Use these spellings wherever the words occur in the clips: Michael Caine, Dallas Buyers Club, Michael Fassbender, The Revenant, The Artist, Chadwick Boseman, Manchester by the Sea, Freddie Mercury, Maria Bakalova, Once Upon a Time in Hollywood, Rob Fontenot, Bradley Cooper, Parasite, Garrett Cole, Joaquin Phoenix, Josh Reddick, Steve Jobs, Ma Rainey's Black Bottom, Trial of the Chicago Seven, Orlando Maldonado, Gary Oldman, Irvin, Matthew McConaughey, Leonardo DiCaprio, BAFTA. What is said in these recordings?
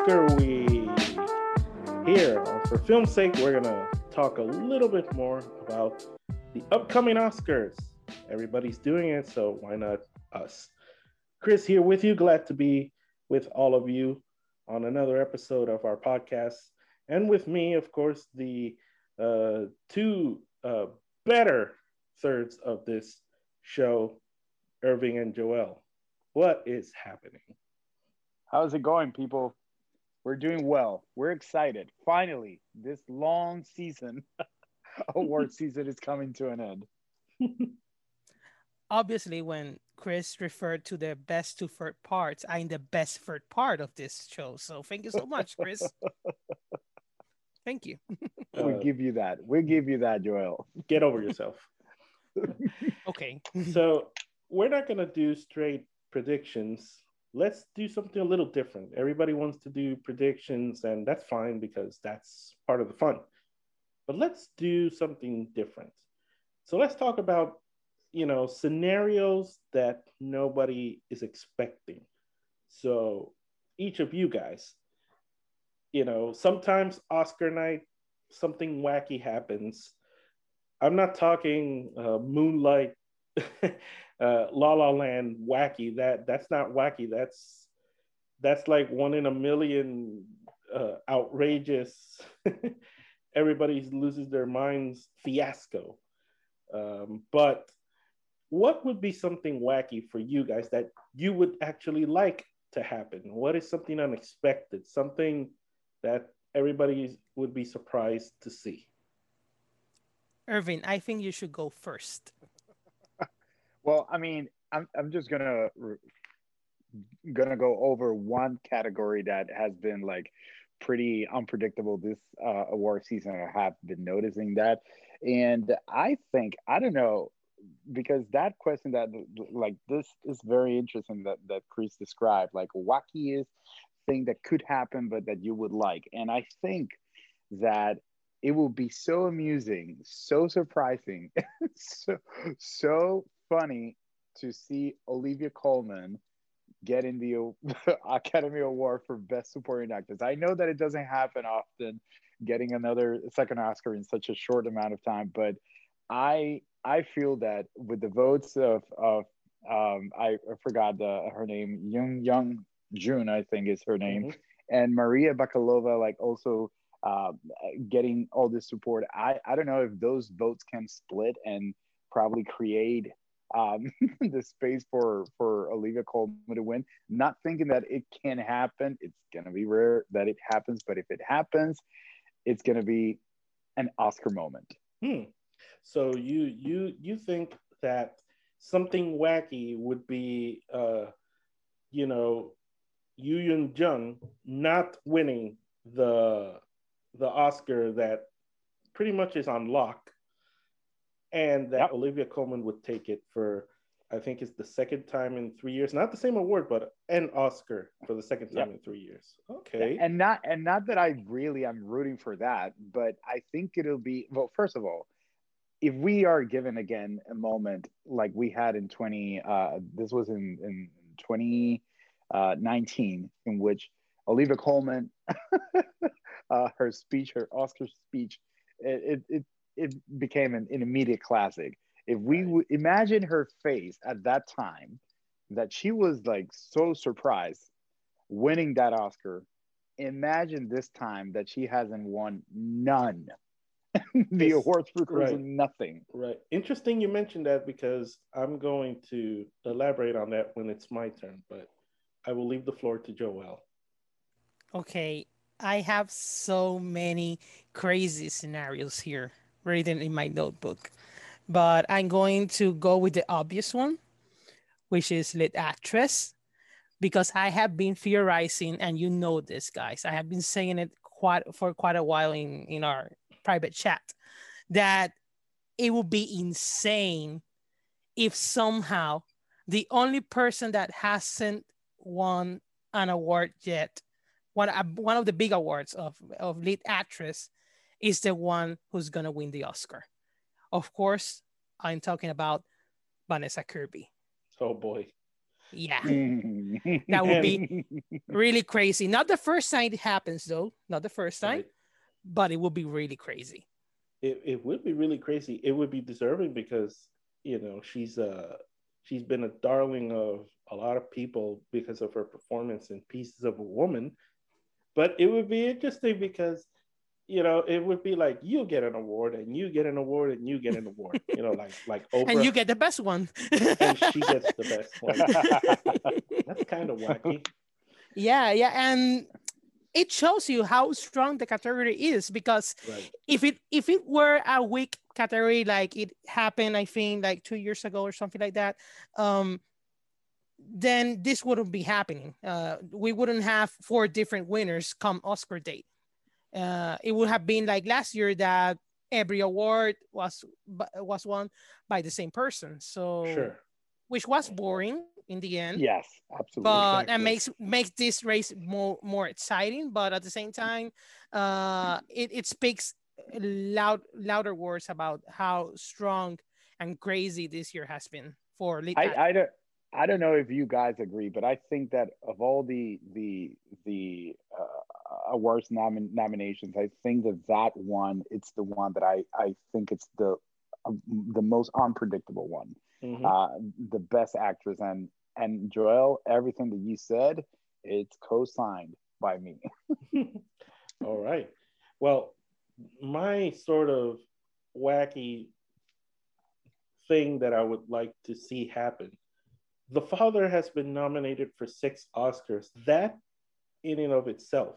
Oscar week. Here, for film's sake, we're going to talk a little bit more about the upcoming Oscars. Everybody's doing it, so why not us? Chris here with you. Glad to be with all of you on another episode of our podcast. And with me, of course, the two better thirds of this show, Irving and Joelle. What is happening? How's it going, people? We're doing well. We're excited. Finally, this long season, award season is coming to an end. Obviously, when Chris referred to the best two third parts, I'm the best third part of this show. So thank you so much, Chris. Thank you. We'll give you that. We'll give you that, Joel. Get over yourself. Okay. So we're not going to do straight predictions. Let's do something a little different. Everybody wants to do predictions, and that's fine because that's part of the fun. But let's do something different. So let's talk about, you know, scenarios that nobody is expecting. So each of you guys, you know, sometimes Oscar night, something wacky happens. I'm not talking Moonlight, La La Land wacky. That's not wacky. That's like one in a million outrageous, everybody loses their minds fiasco. But what would be something wacky for you guys that you would actually like to happen? What is something unexpected? Something that everybody would be surprised to see? Irvin, I think you should go first. Well, I mean, I'm just gonna go over one category that has been like pretty unpredictable this award season. I have been noticing that, and I think I don't know, because that question that like this is very interesting that Chris described, like wackiest thing that could happen but that you would like, and I think that it will be so amusing, so surprising, so funny to see Olivia Colman getting the Academy Award for Best Supporting Actress. I know that it doesn't happen often, getting another second Oscar in such a short amount of time, but I feel that with the votes of I forgot her name, Yu Yun Jung, I think is her name, and Maria Bakalova, like also getting all this support. I don't know if those votes can split and probably create the space for Olivia Colman to win. Not thinking that it can happen. It's going to be rare that it happens, but if it happens, it's going to be an Oscar moment. So you think that something wacky would be, you know, Yu Yun Jung not winning the Oscar that pretty much is on lock, and that Olivia Colman would take it for, I think it's the second time in 3 years, not the same award, but an Oscar for the second time in 3 years. Okay. Yeah. And not that I really am rooting for that, but I think it'll be, well, first of all, if we are given again a moment like we had in this was in 2019, in which Olivia Colman, her speech, her Oscar speech, it became an immediate classic. If we imagine her face at that time, that she was like so surprised winning that Oscar, imagine this time that she hasn't won none. The awards for nothing. Right. Interesting you mentioned that, because I'm going to elaborate on that when it's my turn, but I will leave the floor to Joelle. Okay. I have so many crazy scenarios here written in my notebook, but I'm going to go with the obvious one, which is lead actress, because I have been theorizing, and you know this, guys, I have been saying it for quite a while in our private chat, that it would be insane if somehow the only person that hasn't won an award yet, one of the big awards of lead actress, is the one who's going to win the Oscar. Of course, I'm talking about Vanessa Kirby. Oh boy. Yeah. That would be really crazy. Not the first time it happens, though. Not the first time, but it would be really crazy. It would be really crazy. It would be deserving because, you know, she's been a darling of a lot of people because of her performance in Pieces of a Woman. But it would be interesting because, you know, it would be like, you get an award and you get an award and you get an award, you know, like Oprah. And you get the best one. And she gets the best one. That's kind of wacky. Yeah, yeah. And it shows you how strong the category is, because if it were a weak category, like it happened, I think, like 2 years ago or something like that, then this wouldn't be happening. We wouldn't have four different winners come Oscar date. It would have been like last year that every award was won by the same person. So, which was boring in the end. Yes, absolutely. But that makes this race more exciting. But at the same time, it speaks louder words about how strong and crazy this year has been for. I don't know if you guys agree, but I think that of all the awards nominations, I think that one, it's the one that I think it's the most unpredictable one. Mm-hmm. The best actress, and Joelle, everything that you said, it's co-signed by me. All right. Well, my sort of wacky thing that I would like to see happen. The Father has been nominated for 6 Oscars. That in and of itself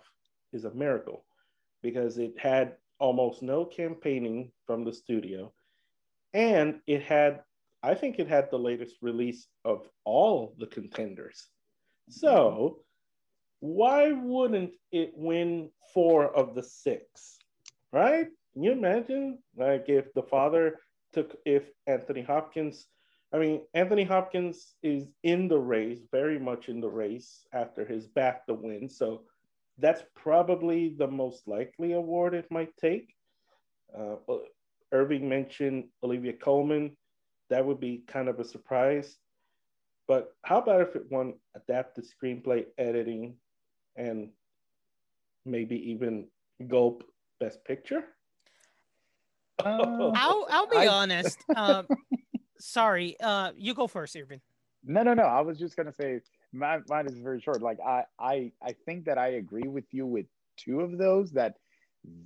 is a miracle, because it had almost no campaigning from the studio. And I think it had the latest release of all the contenders. So why wouldn't it win 4 of the 6, right? Can you imagine? Like if Anthony Hopkins, Anthony Hopkins is in the race, very much in the race after his BAFTA win. So that's probably the most likely award it might take. Irving mentioned Olivia Colman. That would be kind of a surprise. But how about if it won adapted screenplay, editing, and maybe even Gulp Best Picture? I'll be honest. Sorry, you go first, Irvin. No. I was just gonna say mine is very short. Like I think that I agree with you with 2 of those, that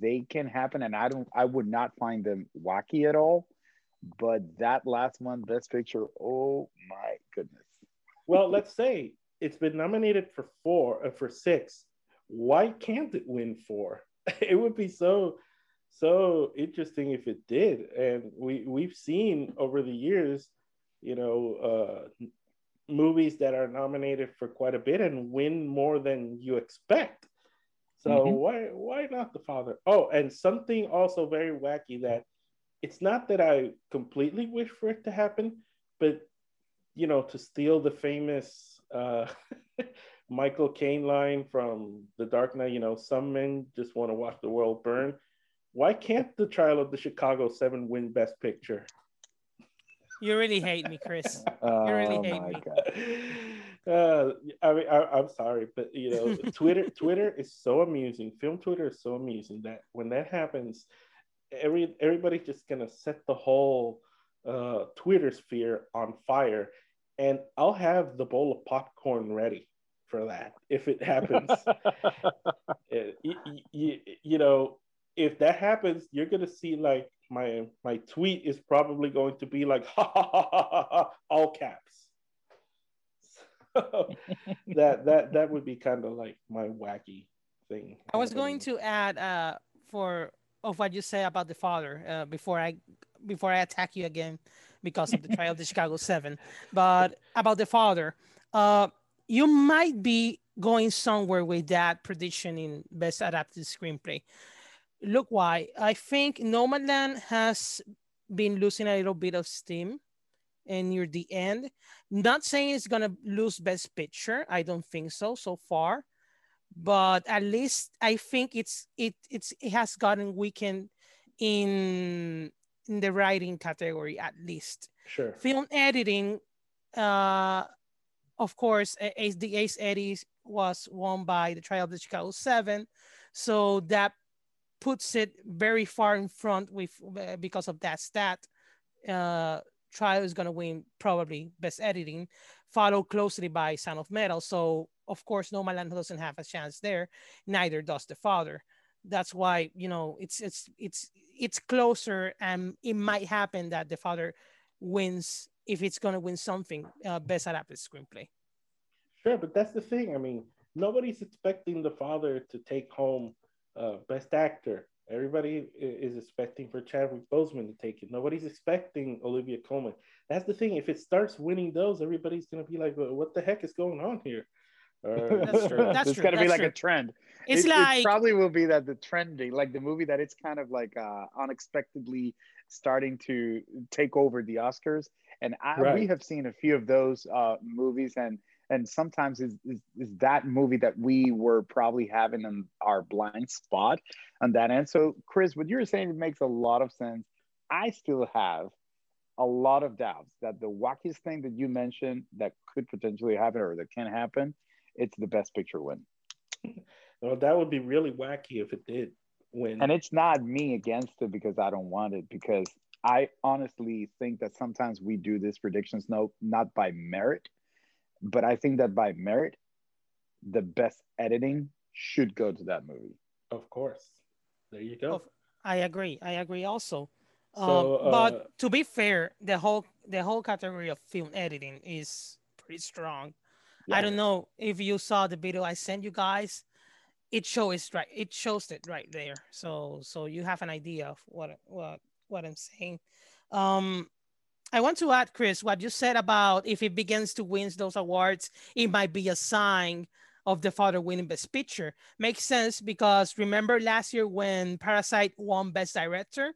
they can happen, and I would not find them wacky at all. But that last one, Best Picture, oh my goodness. Well, let's say it's been nominated for 6. Why can't it win 4? It would be so interesting if it did. And we've seen over the years, you know, movies that are nominated for quite a bit and win more than you expect. So why not The Father? Oh, and something also very wacky that it's not that I completely wish for it to happen, but, you know, to steal the famous Michael Caine line from The Dark Knight, you know, some men just want to watch the world burn. Why can't the Trial of the Chicago 7 win Best Picture? You really hate me, Chris. You really hate me. God. I'm sorry, but you know, Twitter is so amusing. Film Twitter is so amusing that when that happens, everybody's just gonna set the whole Twitter sphere on fire, and I'll have the bowl of popcorn ready for that if it happens. You know. If that happens, you're going to see like my tweet is probably going to be like, ha, ha, ha, ha, ha, ha, all caps. So that would be kind of like my wacky thing. I was going to add of what you said about The Father before I attack you again because of the Trial of the Chicago 7. But about The Father, you might be going somewhere with that prediction in Best Adapted Screenplay. Look why. I think Nomadland has been losing a little bit of steam and near the end. Not saying it's going to lose Best Picture. I don't think so far. But at least I think it has gotten weakened in the writing category, at least. Sure. Film editing, Of course, the Ace Eddie was won by the Trial of the Chicago Seven. So that puts it very far in front with because of that stat. Trial is going to win probably Best Editing, followed closely by Sound of Metal. So, of course, Nomadland doesn't have a chance there. Neither does The Father. That's why, you know, it's closer, and it might happen that The Father wins if it's going to win something, Best Adapted Screenplay. Sure, but that's the thing. I mean, nobody's expecting The Father to take home Best Actor. Everybody is expecting for Chadwick Boseman to take it. Nobody's expecting Olivia Colman. That's the thing. If it starts winning those, everybody's going to be like, well, what the heck is going on here? That's true. That's it's going to be like a trend. It probably will be that the trendy, like the movie that it's kind of like unexpectedly starting to take over the Oscars. And we have seen a few of those movies, and sometimes is that movie that we were probably having in our blind spot on that end. So, Chris, what you're saying makes a lot of sense. I still have a lot of doubts that the wackiest thing that you mentioned that could potentially happen or that can happen, it's the Best Picture win. Well, that would be really wacky if it did win. And it's not me against it because I don't want it, because I honestly think that sometimes we do these predictions, not by merit, but I think that by merit, the Best Editing should go to that movie. Of course. There you go. I agree also. So, but to be fair, the whole category of film editing is pretty strong. Yeah. I don't know if you saw the video I sent you guys. It shows it right there. So you have an idea of what I'm saying. I want to add, Chris, what you said about if it begins to win those awards, it might be a sign of The Father winning Best Picture. Makes sense, because remember last year when Parasite won Best Director?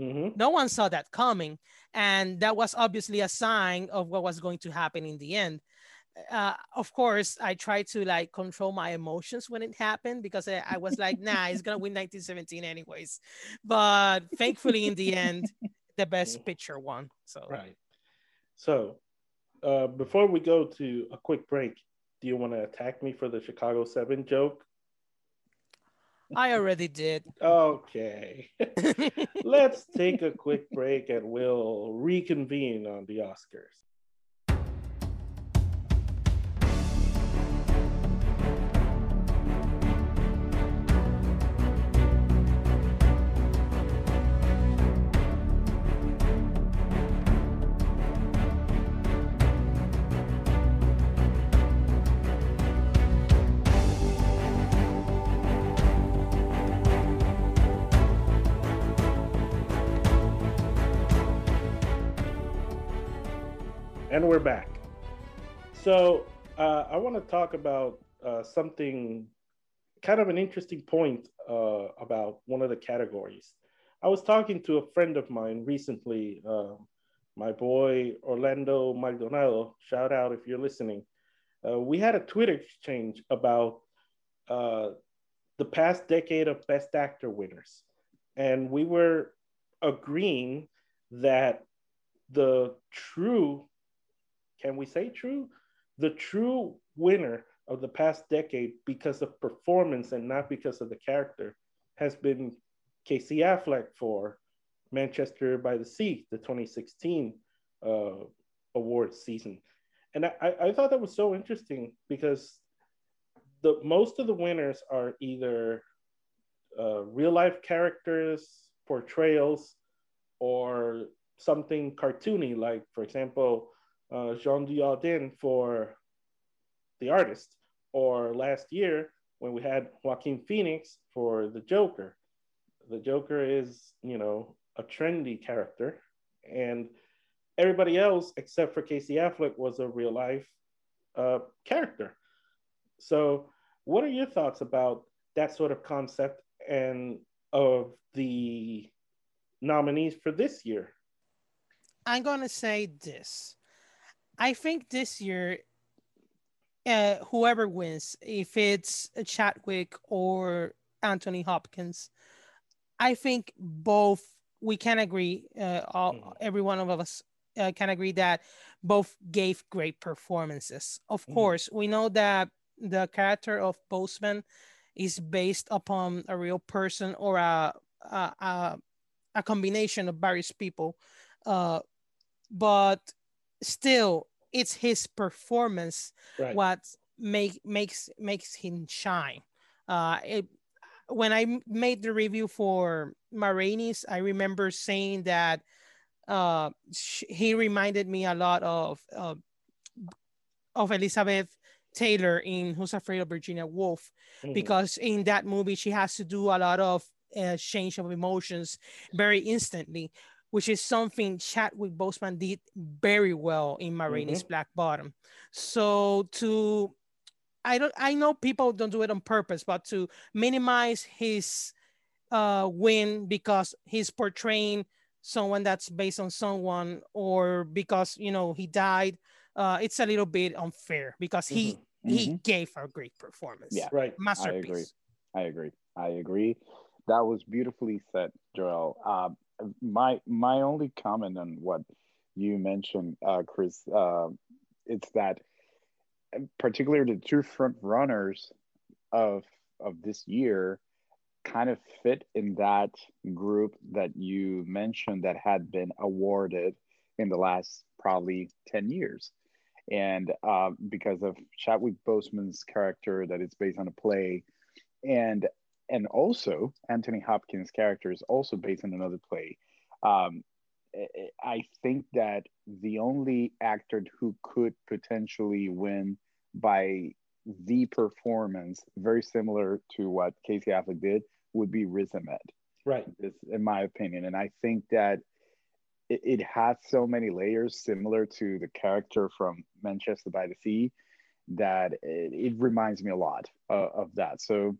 Mm-hmm. No one saw that coming. And that was obviously a sign of what was going to happen in the end. Of course, I tried to like control my emotions when it happened, because I was like, nah, it's going to win 1917 anyways. But thankfully, in the end, the Best Picture won. So. Right. So before we go to a quick break, do you want to attack me for the Chicago 7 joke? I already did. Okay. Let's take a quick break and we'll reconvene on the Oscars. And we're back. So I want to talk about something, kind of an interesting point about one of the categories. I was talking to a friend of mine recently, my boy Orlando Maldonado, shout out if you're listening. We had a Twitter exchange about the past decade of Best Actor winners. And we were agreeing that the true winner of the past decade, because of performance and not because of the character, has been Casey Affleck for Manchester by the Sea, the 2016 awards season. And I thought that was so interesting, because most of the winners are either real life characters, portrayals, or something cartoony, like, for example, Jean Dujardin for The Artist, or last year when we had Joaquin Phoenix for The Joker. The Joker is, a trendy character, and everybody else except for Casey Affleck was a real life character. So what are your thoughts about that sort of concept and of the nominees for this year? I'm going to say this. I think this year, whoever wins, if it's Chadwick or Anthony Hopkins, I think both, we can agree, every one of us can agree that both gave great performances. Of course, we know that the character of Boseman is based upon a real person or a combination of various people, but still, it's his performance what makes him shine. When I made the review for Ma Rainey's, I remember saying that he reminded me a lot of Elizabeth Taylor in Who's Afraid of Virginia Woolf, because in that movie she has to do a lot of change of emotions very instantly, which is something Chadwick Boseman did very well in Ma Rainey's Black Bottom. So I know people don't do it on purpose, but to minimize his win because he's portraying someone that's based on someone, or because, you know, he died, it's a little bit unfair because he gave a great performance. Yeah, right. Masterpiece. I agree. That was beautifully said, Joelle. My only comment on what you mentioned, Chris, it's that particularly the two front runners of this year kind of fit in that group that you mentioned that had been awarded in the last probably 10 years. And because of Chadwick Boseman's character that is based on a play, and also Anthony Hopkins' character is also based on another play. I think that the only actor who could potentially win by the performance, very similar to what Casey Affleck did, would be Riz Ahmed. Right. This, in my opinion. And I think that it has so many layers similar to the character from Manchester by the Sea that it reminds me a lot of that. So,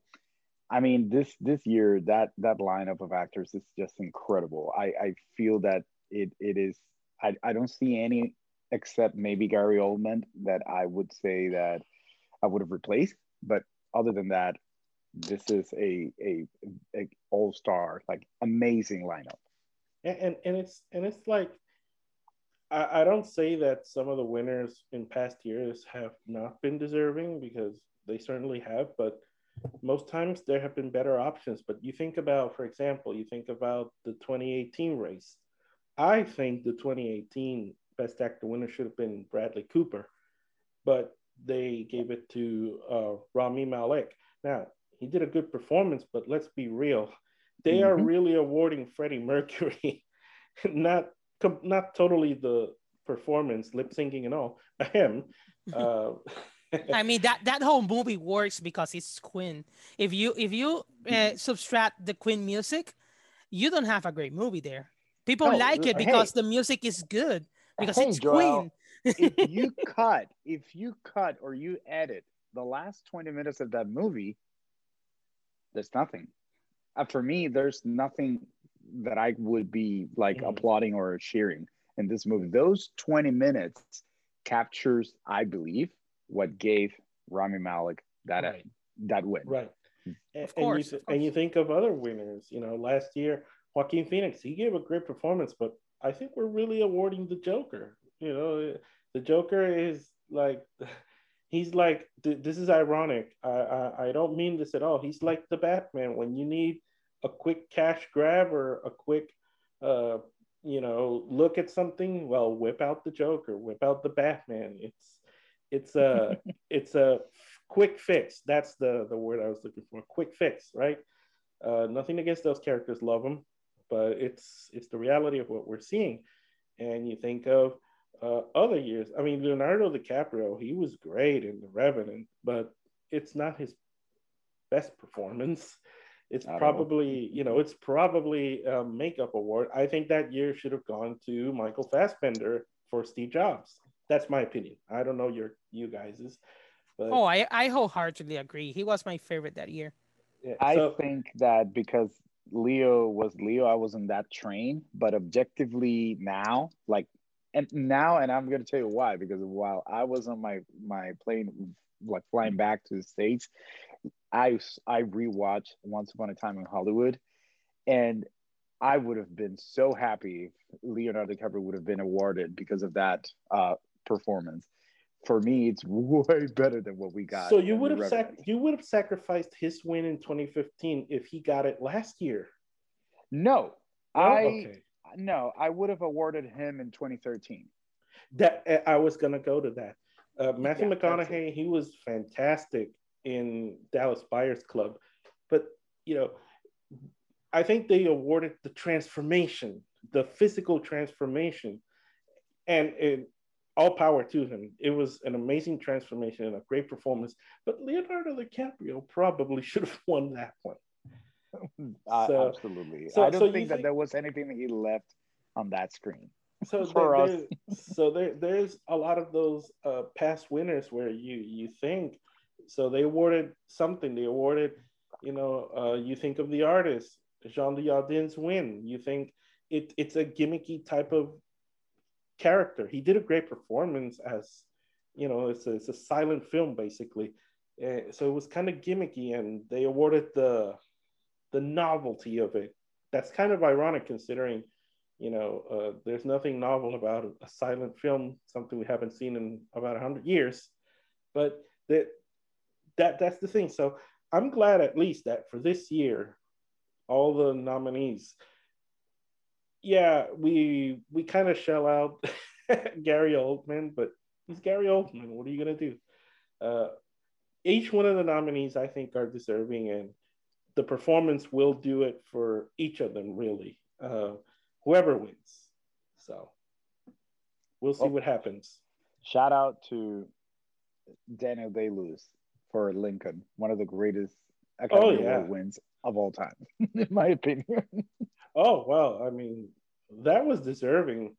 I mean, this year, that lineup of actors is just incredible. I feel that it is, I don't see any except maybe Gary Oldman that I would say that I would have replaced. But other than that, this is a all-star, like, amazing lineup. And it's like, I don't say that some of the winners in past years have not been deserving, because they certainly have, but most times there have been better options. But you think about, for example, the 2018 race. I think the 2018 Best Actor winner should have been Bradley Cooper, but they gave it to Rami Malek. Now, he did a good performance, but let's be real. They are really awarding Freddie Mercury, not totally the performance, lip syncing and all, him. I mean, that whole movie works because it's Queen. If you subtract the Queen music, you don't have a great movie there. People like it because the music is good, because it's Queen. If you cut or you edit the last 20 minutes of that movie, there's nothing. For me, there's nothing that I would be like applauding or cheering in this movie. Those 20 minutes captures, I believe, what gave Rami Malek that win. Right. Of course. And you think of other winners, you know, last year, Joaquin Phoenix, he gave a great performance, but I think we're really awarding the Joker. You know, the Joker is like, he's like, this is ironic. I don't mean this at all. He's like the Batman. When you need a quick cash grab or a quick, look at something, well, whip out the Joker, whip out the Batman. It's a quick fix. That's the word I was looking for. Quick fix, right? Nothing against those characters, love them, but it's the reality of what we're seeing. And you think of other years. I mean, Leonardo DiCaprio, he was great in The Revenant, but it's not his best performance. It's probably a makeup award. I think that year should have gone to Michael Fassbender for Steve Jobs. That's my opinion. I don't know you guys's. But... I wholeheartedly agree. He was my favorite that year. Yeah, I think that because Leo was Leo, I was on that train. But objectively now, and I'm going to tell you why. Because while I was on my plane, like flying back to the States, I rewatched Once Upon a Time in Hollywood. And I would have been so happy if Leonardo DiCaprio would have been awarded because of that performance. For me, it's way better than what we got. So you would have sacrificed his win in 2015 if he got it last year. No, I would have awarded him in 2013. That I was going to go to that. Matthew McConaughey, he was fantastic in Dallas Buyers Club, but I think they awarded the transformation, the physical transformation, and all power to him. It was an amazing transformation and a great performance, but Leonardo DiCaprio probably should have won that one. Absolutely. I don't think there was anything that he left on that screen. There's a lot of those past winners where you think, so they awarded something. They awarded, you think of The Artist, Jean Dujardin's win. You think it's a gimmicky type of character. He did a great performance as, it's a silent film basically. So it was kind of gimmicky, and they awarded the novelty of it. That's kind of ironic considering, there's nothing novel about a silent film, something we haven't seen in about 100 years. But that's the thing. So I'm glad at least that for this year, all the nominees, we kind of shell out Gary Oldman, but he's Gary Oldman. What are you going to do? Each one of the nominees I think are deserving, and the performance will do it for each of them, really. Whoever wins. So we'll see what happens. Shout out to Daniel Day-Lewis for Lincoln, one of the greatest Academy Award wins of all time, in my opinion. That was deserving,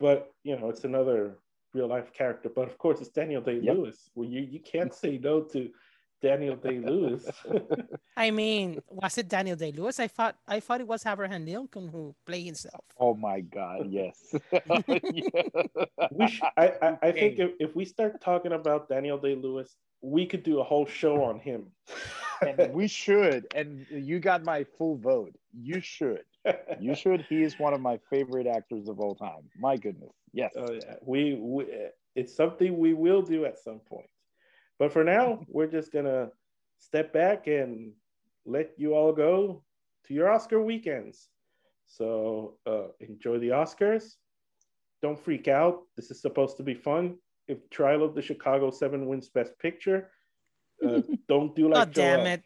but it's another real life character. But of course, it's Daniel Day-Lewis. Yep. Well, you can't say no to Daniel Day-Lewis. I mean, was it Daniel Day-Lewis? I thought it was Abraham Lincoln who played himself. Oh my God! Yes. I think if we start talking about Daniel Day-Lewis, we could do a whole show on him. And we should. And you got my full vote. You should. You should. He is one of my favorite actors of all time. My goodness. Yes. Oh yeah. We it's something we will do at some point. But for now, we're just going to step back and let you all go to your Oscar weekends. So enjoy the Oscars. Don't freak out. This is supposed to be fun. If Trial of the Chicago 7 wins Best Picture, don't do like Joel. Damn it.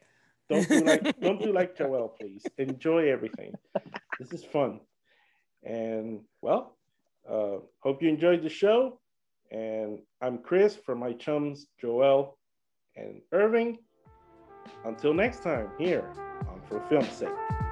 Don't do like Joel, please. Enjoy everything. This is fun. And, hope you enjoyed the show. And I'm Chris for my chums, Joel and Irving. Until next time, here on For Film's Sake.